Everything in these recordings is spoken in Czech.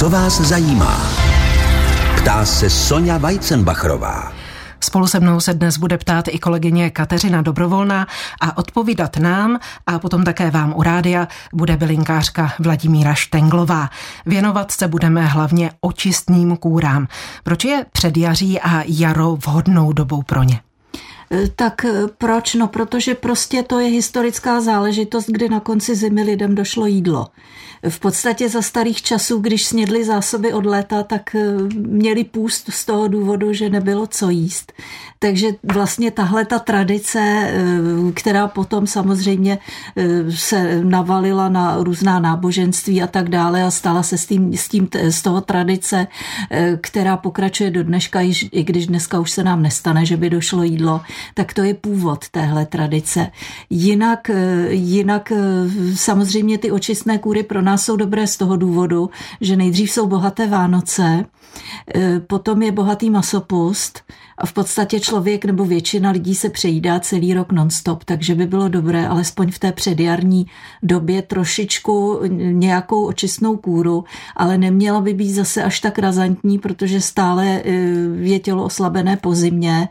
Co vás zajímá? Ptá se Soňa Weizenbachrová. Spolu se mnou se dnes bude ptát i kolegyně Kateřina Dobrovolná a odpovídat nám a potom také vám u rádia bude bylinkářka Vladimíra Štenglová. Věnovat se budeme hlavně očistným kůrám. Proč je předjaří a jaro vhodnou dobou pro ně? Tak proč? No, protože prostě to je historická záležitost, kdy na konci zimy lidem došlo jídlo. V podstatě za starých časů, když snědli zásoby od léta, tak měli půst z toho důvodu, že nebylo co jíst. Takže vlastně tahle ta tradice, která potom samozřejmě se navalila na různá náboženství a tak dále a stala se z toho tradice, která pokračuje do dneška, i když dneska už se nám nestane, že by došlo jídlo, tak to je původ téhle tradice. Jinak samozřejmě ty očistné kůry pro nás jsou dobré z toho důvodu, že nejdřív jsou bohaté Vánoce, potom je bohatý masopust a v podstatě člověk nebo většina lidí se přejídá celý rok non-stop, takže by bylo dobré alespoň v té předjarní době trošičku nějakou očistnou kůru, ale neměla by být zase až tak razantní, protože stále je tělo oslabené po zimě.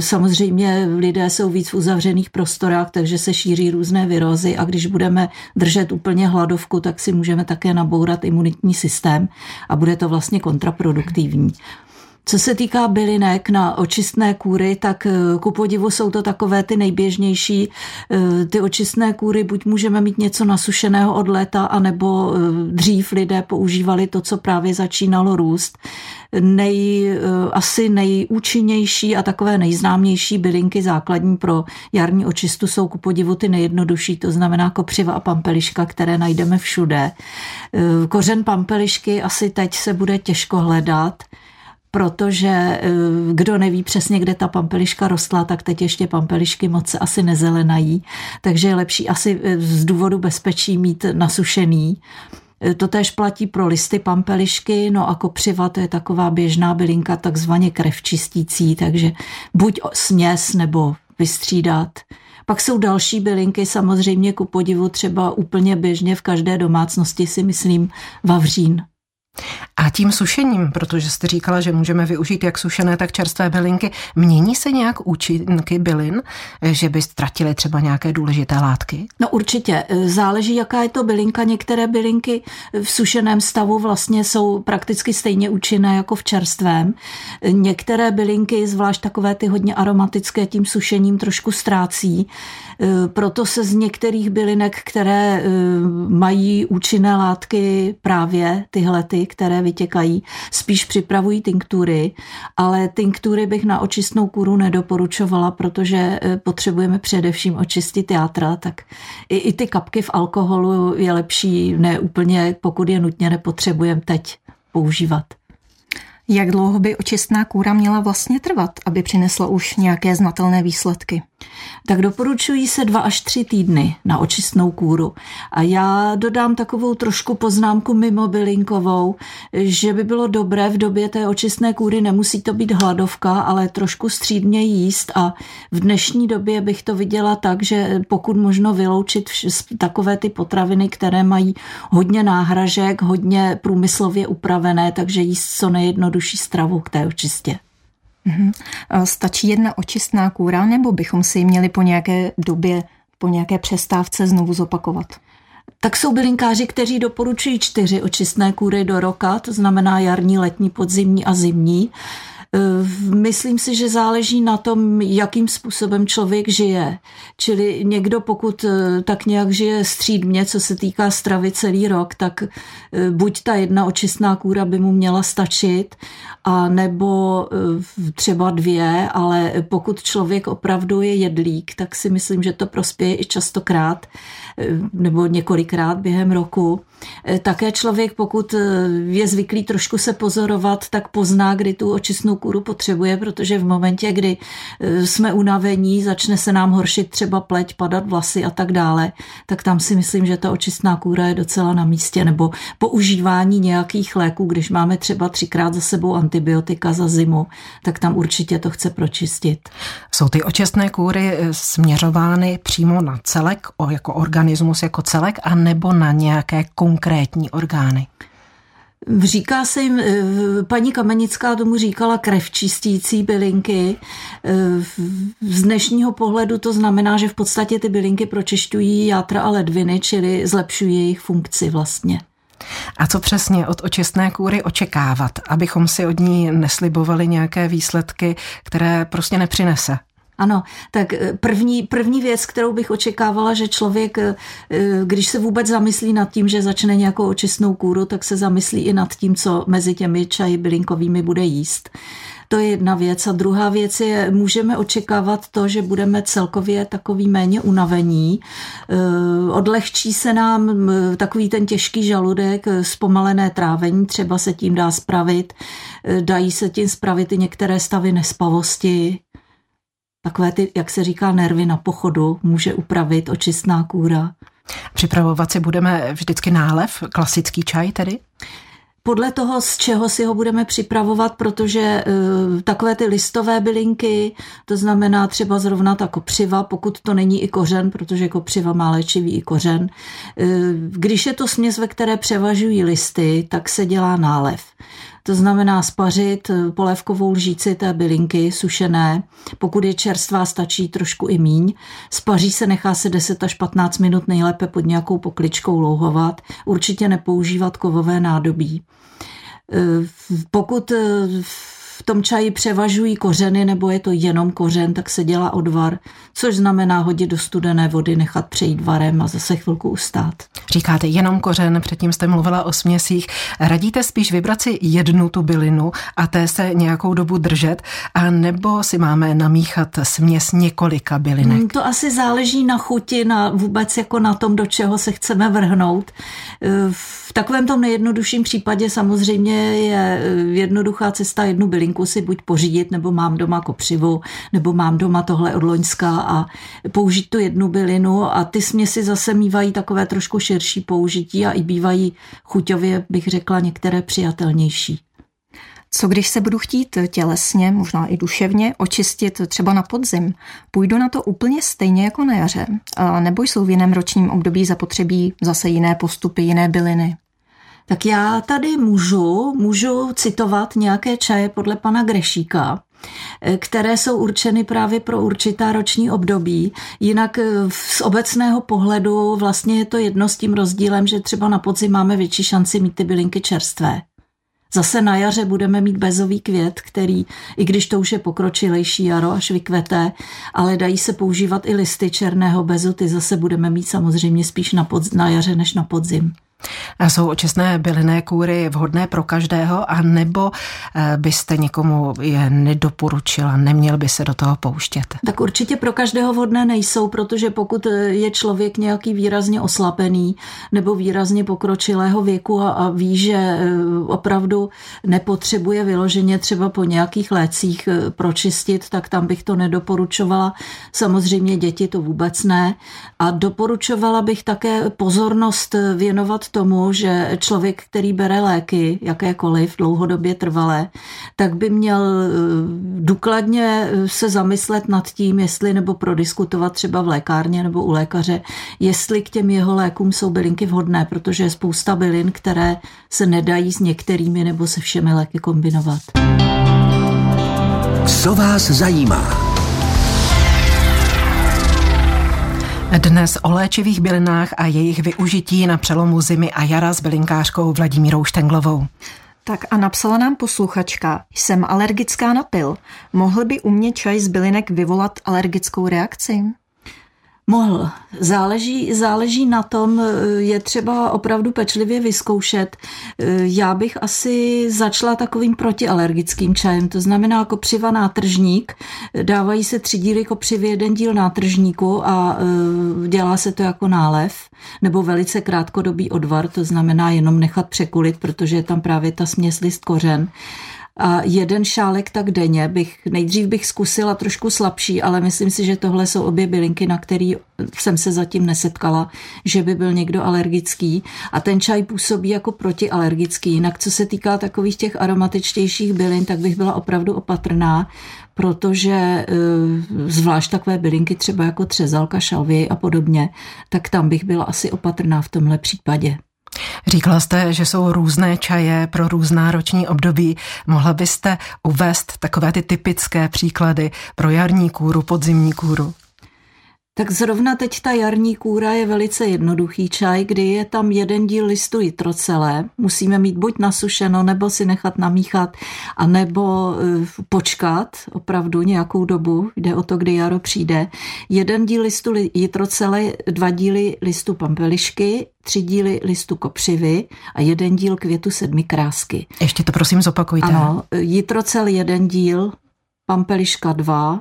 Samozřejmě lidé jsou víc v uzavřených prostorách, takže se šíří různé virózy a když budeme držet úplně hladovku, tak si můžeme také nabourat imunitní systém a bude to vlastně kontraproduktivní. Co se týká bylinek na očistné kůry, tak ku podivu jsou to takové ty nejběžnější. Ty očistné kůry buď můžeme mít něco nasušeného od léta, anebo dřív lidé používali to, co právě začínalo růst. Asi nejúčinnější a takové nejznámější bylinky základní pro jarní očistu jsou ku podivu ty nejjednodušší, to znamená kopřiva a pampeliška, které najdeme všude. Kořen pampelišky asi teď se bude těžko hledat, protože kdo neví přesně, kde ta pampeliška rostla, tak teď ještě pampelišky moc asi nezelenají, takže je lepší asi z důvodu bezpečí mít nasušený. To též platí pro listy pampelišky, no a kopřiva, to je taková běžná bylinka, takzvaně krevčistící, takže buď směs nebo vystřídat. Pak jsou další bylinky, samozřejmě ku podivu třeba úplně běžně v každé domácnosti, si myslím, vavřín. A tím sušením, protože jste říkala, že můžeme využít jak sušené, tak čerstvé bylinky, mění se nějak účinky bylin, že by ztratily třeba nějaké důležité látky? No určitě. Záleží, jaká je to bylinka. Některé bylinky v sušeném stavu vlastně jsou prakticky stejně účinné jako v čerstvém. Některé bylinky, zvlášť takové ty hodně aromatické, tím sušením trošku ztrácí. Proto se z některých bylinek, které mají účinné látky, právě tyhle ty, které vytěkají, spíš připravují tinktury, ale tinktury bych na očistnou kůru nedoporučovala, protože potřebujeme především očistit játra, tak i ty kapky v alkoholu je lepší, ne úplně, pokud je nutně nepotřebujeme teď používat. Jak dlouho by očistná kůra měla vlastně trvat, aby přinesla už nějaké znatelné výsledky? Tak doporučují se 2 až 3 týdny na očistnou kůru. A já dodám takovou trošku poznámku mimo bylinkovou, že by bylo dobré v době té očistné kůry, nemusí to být hladovka, ale trošku střídmě jíst a v dnešní době bych to viděla tak, že pokud možno vyloučit takové ty potraviny, které mají hodně náhražek, hodně průmyslově upravené, takže jíst co nejjednodušší stravu k té očistě. Stačí jedna očistná kůra, nebo bychom si ji měli po nějaké době, po nějaké přestávce znovu zopakovat? Tak jsou bylinkáři, kteří doporučují 4 očistné kůry do roka, to znamená jarní, letní, podzimní a zimní. Myslím si, že záleží na tom, jakým způsobem člověk žije. Čili někdo, pokud tak nějak žije střídmě, co se týká stravy celý rok, tak buď ta jedna očistná kůra by mu měla stačit, a nebo třeba 2, ale pokud člověk opravdu je jedlík, tak si myslím, že to prospěje i častokrát nebo několikrát během roku. Také člověk, pokud je zvyklý trošku se pozorovat, tak pozná, kdy tu očistnou kůru potřebuje, protože v momentě, kdy jsme unavení, začne se nám horšit třeba pleť, padat vlasy a tak dále, tak tam si myslím, že ta očistná kůra je docela na místě, nebo používání nějakých léků, když máme třeba 3krát za sebou antibiotika za zimu, tak tam určitě to chce pročistit. Jsou ty očistné kůry směřovány přímo na celek, jako organismus jako celek, anebo na nějaké konkrétní orgány? Říká se jim, paní Kamenická tomu říkala krevčistící bylinky. Z dnešního pohledu to znamená, že v podstatě ty bylinky pročišťují játra a ledviny, čili zlepšují jejich funkci vlastně. A co přesně od očistné kůry očekávat, abychom si od ní neslibovali nějaké výsledky, které prostě nepřinese? Ano, tak první věc, kterou bych očekávala, že člověk, když se vůbec zamyslí nad tím, že začne nějakou očistnou kůru, tak se zamyslí i nad tím, co mezi těmi čaji bylinkovými bude jíst. To je jedna věc. A druhá věc je, můžeme očekávat to, že budeme celkově takový méně unavení. Odlehčí se nám takový ten těžký žaludek, zpomalené trávení, třeba se tím dá spravit. Dají se tím spravit i některé stavy nespavosti. Takové ty, jak se říká, nervy na pochodu může upravit očistná kůra. Připravovat si budeme vždycky nálev, klasický čaj tedy? Podle toho, z čeho si ho budeme připravovat, protože takové ty listové bylinky, to znamená třeba zrovna ta kopřiva, pokud to není i kořen, protože kopřiva má léčivý i kořen. Když je to směs, ve které převažují listy, tak se dělá nálev. To znamená spařit polévkovou lžíci té bylinky, sušené. Pokud je čerstvá, stačí trošku i míň. Spaří se, nechá se 10 až 15 minut nejlépe pod nějakou pokličkou louhovat. Určitě nepoužívat kovové nádobí. Pokud v tom čaji převažují kořeny nebo je to jenom kořen, tak se dělá odvar, což znamená hodit do studené vody, nechat přejít varem a zase chvilku ustát. Říkáte jenom kořen, předtím jste mluvila o směsích. Radíte spíš vybrat si jednu tu bylinu a té se nějakou dobu držet, a nebo si máme namíchat směs několika bylinek? To asi záleží na chuti, na vůbec jako na tom, do čeho se chceme vrhnout. V takovém tom nejjednodušším případě samozřejmě je jednoduchá cesta jednu bylinu si buď pořídit, nebo mám doma kopřivu, nebo mám doma tohle od loňska a použít tu jednu bylinu, a ty směsi zase mívají takové trošku širší použití a i bývají chuťově, bych řekla, některé přijatelnější. Co když se budu chtít tělesně, možná i duševně, očistit třeba na podzim? Půjdu na to úplně stejně jako na jaře? Nebo jsou v jiném ročním období zapotřebí zase jiné postupy, jiné byliny? Tak já tady můžu citovat nějaké čaje podle pana Grešíka, které jsou určeny právě pro určitá roční období. Jinak z obecného pohledu vlastně je to jedno s tím rozdílem, že třeba na podzim máme větší šanci mít ty bylinky čerstvé. Zase na jaře budeme mít bezový květ, který, i když to už je pokročilejší jaro, až vykvete, ale dají se používat i listy černého bezu, ty zase budeme mít samozřejmě spíš na jaře než na podzim. A jsou očistné bylinné kůry vhodné pro každého, a nebo byste někomu je nedoporučila, neměl by se do toho pouštět? Tak určitě pro každého vhodné nejsou, protože pokud je člověk nějaký výrazně oslabený nebo výrazně pokročilého věku a ví, že opravdu nepotřebuje vyloženě třeba po nějakých lécích pročistit, tak tam bych to nedoporučovala. Samozřejmě děti to vůbec ne. A doporučovala bych také pozornost věnovat tomu, že člověk, který bere léky, jakékoliv, dlouhodobě trvalé, tak by měl důkladně se zamyslet nad tím, jestli, nebo prodiskutovat třeba v lékárně nebo u lékaře, jestli k těm jeho lékům jsou bylinky vhodné, protože je spousta bylin, které se nedají s některými nebo se všemi léky kombinovat. Co vás zajímá? Dnes o léčivých bylinách a jejich využití na přelomu zimy a jara s bylinkářkou Vladimírou Štenglovou. Tak a napsala nám posluchačka: jsem alergická na pil. Mohl by u mě čaj z bylinek vyvolat alergickou reakci? Mohl. Záleží na tom, je třeba opravdu pečlivě vyzkoušet. Já bych asi začala takovým protialergickým čajem, to znamená kopřiva nátržník. Dávají se 3 díly kopřivy, 1 díl nátržníku a dělá se to jako nálev nebo velice krátkodobý odvar, to znamená jenom nechat překulit, protože je tam právě ta směs list kořen. A 1 šálek tak denně nejdřív bych zkusila trošku slabší, ale myslím si, že tohle jsou obě bylinky, na který jsem se zatím nesetkala, že by byl někdo alergický, a ten čaj působí jako protialergický. Jinak co se týká takových těch aromatičtějších bylin, tak bych byla opravdu opatrná, protože zvlášť takové bylinky třeba jako třezalka, šalvěj a podobně, tak tam bych byla asi opatrná v tomhle případě. Říkala jste, že jsou různé čaje pro různá roční období. Mohla byste uvést takové ty typické příklady pro jarní kůru, podzimní kůru? Tak zrovna teď ta jarní kůra je velice jednoduchý čaj, kdy je tam jeden díl listu jitrocelé. Musíme mít buď nasušeno, nebo si nechat namíchat, anebo počkat opravdu nějakou dobu, jde o to, kdy jaro přijde. Jeden díl listu jitrocelé, 2 díly listu pampelišky, 3 díly listu kopřivy a 1 díl květu sedmikrásky. Ještě to prosím zopakujte. Ano, jitrocel 1 díl, pampeliška 2,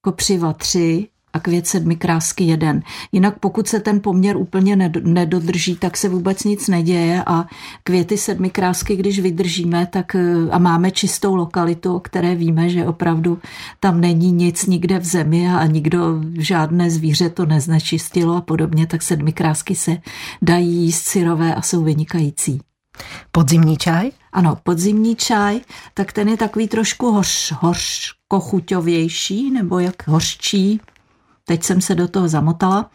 kopřiva 3, a květ sedmikrásky 1. Jinak pokud se ten poměr úplně nedodrží, tak se vůbec nic neděje a květy sedmikrásky, když vydržíme, tak a máme čistou lokalitu, o které víme, že opravdu tam není nic nikde v zemi a nikdo, žádné zvíře to neznečistilo a podobně, tak sedmikrásky se dají jíst syrové a jsou vynikající. Podzimní čaj? Ano, podzimní čaj, tak ten je takový trošku hořkochuťovější nebo jak hořčí. Teď jsem se do toho zamotala.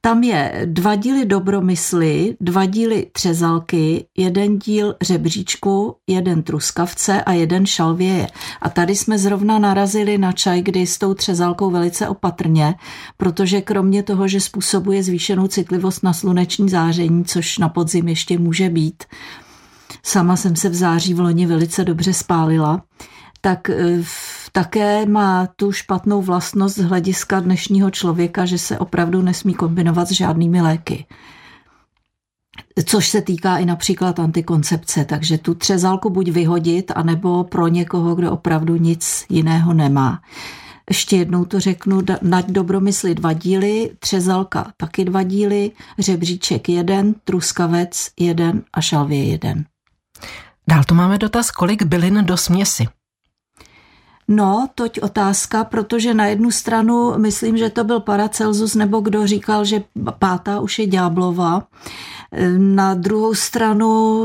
Tam je 2 díly dobromysly, 2 díly třezalky, 1 díl řebříčku, 1 truskavce a 1 šalvěje. A tady jsme zrovna narazili na čaj, kdy s tou třezalkou velice opatrně, protože kromě toho, že způsobuje zvýšenou citlivost na sluneční záření, což na podzim ještě může být. Sama jsem se v září v loni velice dobře spálila. Tak také má tu špatnou vlastnost z hlediska dnešního člověka, že se opravdu nesmí kombinovat s žádnými léky. Což se týká i například antikoncepce, takže tu třezalku buď vyhodit, anebo pro někoho, kdo opravdu nic jiného nemá. Ještě jednou to řeknu, nať dobromysli 2 díly, třezalka taky 2 díly, řebříček 1, truskavec 1 a šalvě 1. Dál tu máme dotaz, kolik bylin do směsi? No, toť otázka, protože na jednu stranu myslím, že to byl Paracelsus, nebo kdo říkal, že 5. už je ďáblova. Na druhou stranu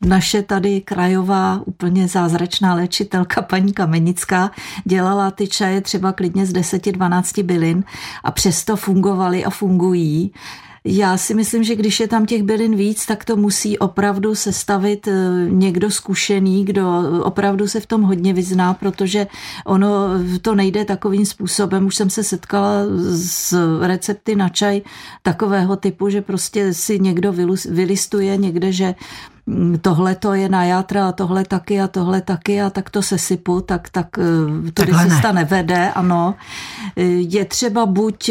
naše tady krajová úplně zázračná léčitelka paní Kamenická dělala ty čaje třeba klidně z 10-12 bylin a přesto fungovaly a fungují. Já si myslím, že když je tam těch bylin víc, tak to musí opravdu sestavit někdo zkušený, kdo opravdu se v tom hodně vyzná, protože ono to nejde takovým způsobem. Už jsem se setkala s recepty na čaj takového typu, že prostě si někdo vylistuje někde, že tohle to je na játra a tohle taky a tak to sesypu, tak tudy cesta nevede, ano. Je třeba buď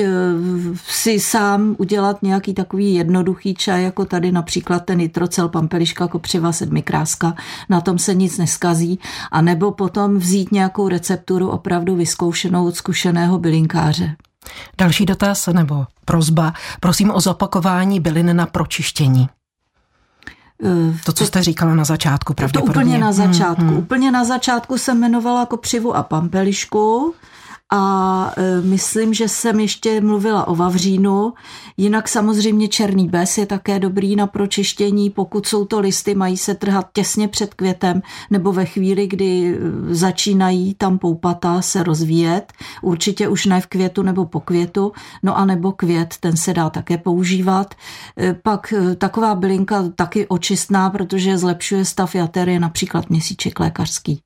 si sám udělat nějaký takový jednoduchý čaj, jako tady například ten jitrocel, pampeliška, kopřiva, sedmikráska, na tom se nic neskazí, anebo potom vzít nějakou recepturu opravdu vyzkoušenou od zkušeného bylinkáře. Další dotaz nebo prosba, prosím o zopakování bylin na pročištění. To, co jste říkala na začátku, pravděpodobně. To úplně na začátku. Úplně na začátku jsem jmenovala kopřivu a pampelišku a myslím, že jsem ještě mluvila o vavřínu. Jinak samozřejmě černý bez je také dobrý na pročištění, pokud jsou to listy, mají se trhat těsně před květem nebo ve chvíli, kdy začínají tam poupata se rozvíjet. Určitě už ne v květu nebo po květu, no a nebo květ, ten se dá také používat. Pak taková bylinka taky očistná, protože zlepšuje stav jatery, například měsíček lékařský.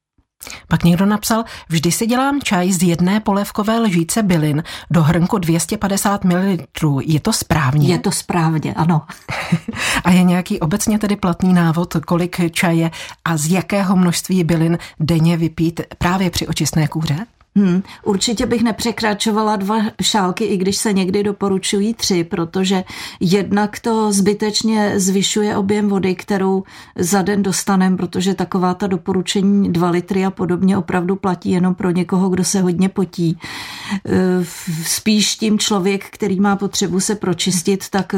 Pak někdo napsal, vždy si dělám čaj z jedné polévkové lžíce bylin do hrnku 250 ml. Je to správně? Je to správně, ano. A je nějaký obecně tedy platný návod, kolik čaje a z jakého množství bylin denně vypít právě při očistné kůře? Určitě bych nepřekračovala 2 šálky, i když se někdy doporučují 3, protože jednak to zbytečně zvyšuje objem vody, kterou za den dostaneme, protože taková ta doporučení 2 litry a podobně opravdu platí jenom pro někoho, kdo se hodně potí. Spíš tím člověk, který má potřebu se pročistit, tak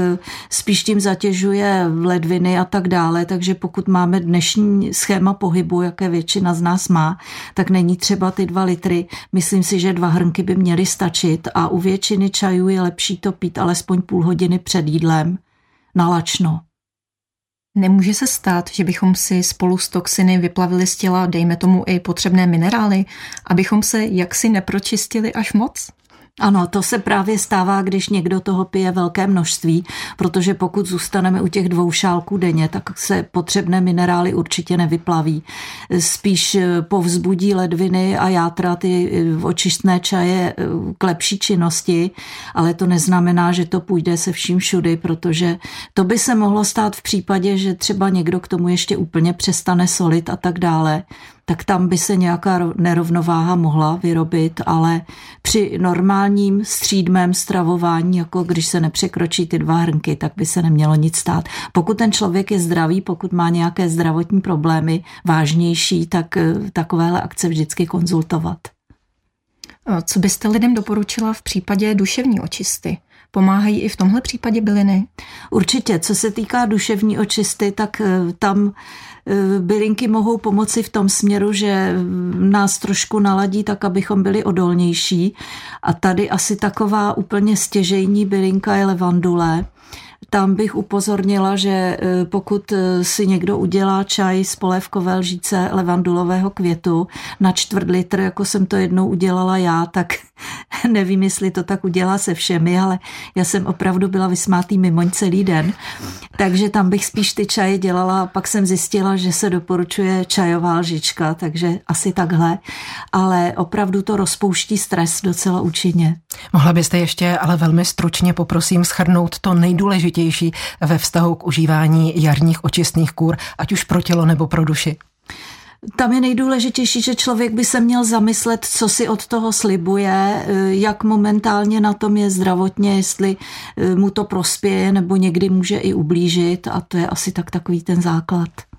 spíš tím zatěžuje ledviny a tak dále, takže pokud máme dnešní schéma pohybu, jaké většina z nás má, tak není třeba ty 2 litry. Myslím si, že 2 hrnky by měly stačit a u většiny čajů je lepší to pít alespoň půl hodiny před jídlem na lačno. Nemůže se stát, že bychom si spolu s toxiny vyplavili z těla, dejme tomu i potřebné minerály, abychom se jaksi nepročistili až moc? Ano, to se právě stává, když někdo toho pije velké množství, protože pokud zůstaneme u těch 2 šálků denně, tak se potřebné minerály určitě nevyplaví. Spíš povzbudí ledviny a játra ty očistné čaje k lepší činnosti, ale to neznamená, že to půjde se vším všudy, protože to by se mohlo stát v případě, že třeba někdo k tomu ještě úplně přestane solit a tak dále. Tak tam by se nějaká nerovnováha mohla vyrobit, ale při normálním střídmém stravování, jako když se nepřekročí ty 2 hrnky, tak by se nemělo nic stát. Pokud ten člověk je zdravý, pokud má nějaké zdravotní problémy vážnější, tak takovéhle akce vždycky konzultovat. Co byste lidem doporučila v případě duševní očisty? Pomáhají i v tomhle případě byliny? Určitě. Co se týká duševní očisty, tak tam bylinky mohou pomoci v tom směru, že nás trošku naladí tak, abychom byli odolnější. A tady asi taková úplně stěžejní bylinka je levandule. Tam bych upozornila, že pokud si někdo udělá čaj z polévkové lžíce levandulového květu na 1/4 litru, jako jsem to jednou udělala já, tak nevím, jestli to tak udělá se všemi, ale já jsem opravdu byla vysmátý mimoň celý den. Takže tam bych spíš ty čaje dělala a pak jsem zjistila, že se doporučuje čajová lžička, takže asi takhle. Ale opravdu to rozpouští stres docela účinně. Mohla byste ještě, ale velmi stručně poprosím, shrnout to nejdůležitější ve vztahu k užívání jarních očistných kůr, ať už pro tělo nebo pro duši? Tam je nejdůležitější, že člověk by se měl zamyslet, co si od toho slibuje, jak momentálně na tom je zdravotně, jestli mu to prospěje nebo někdy může i ublížit, a to je asi tak takový ten základ.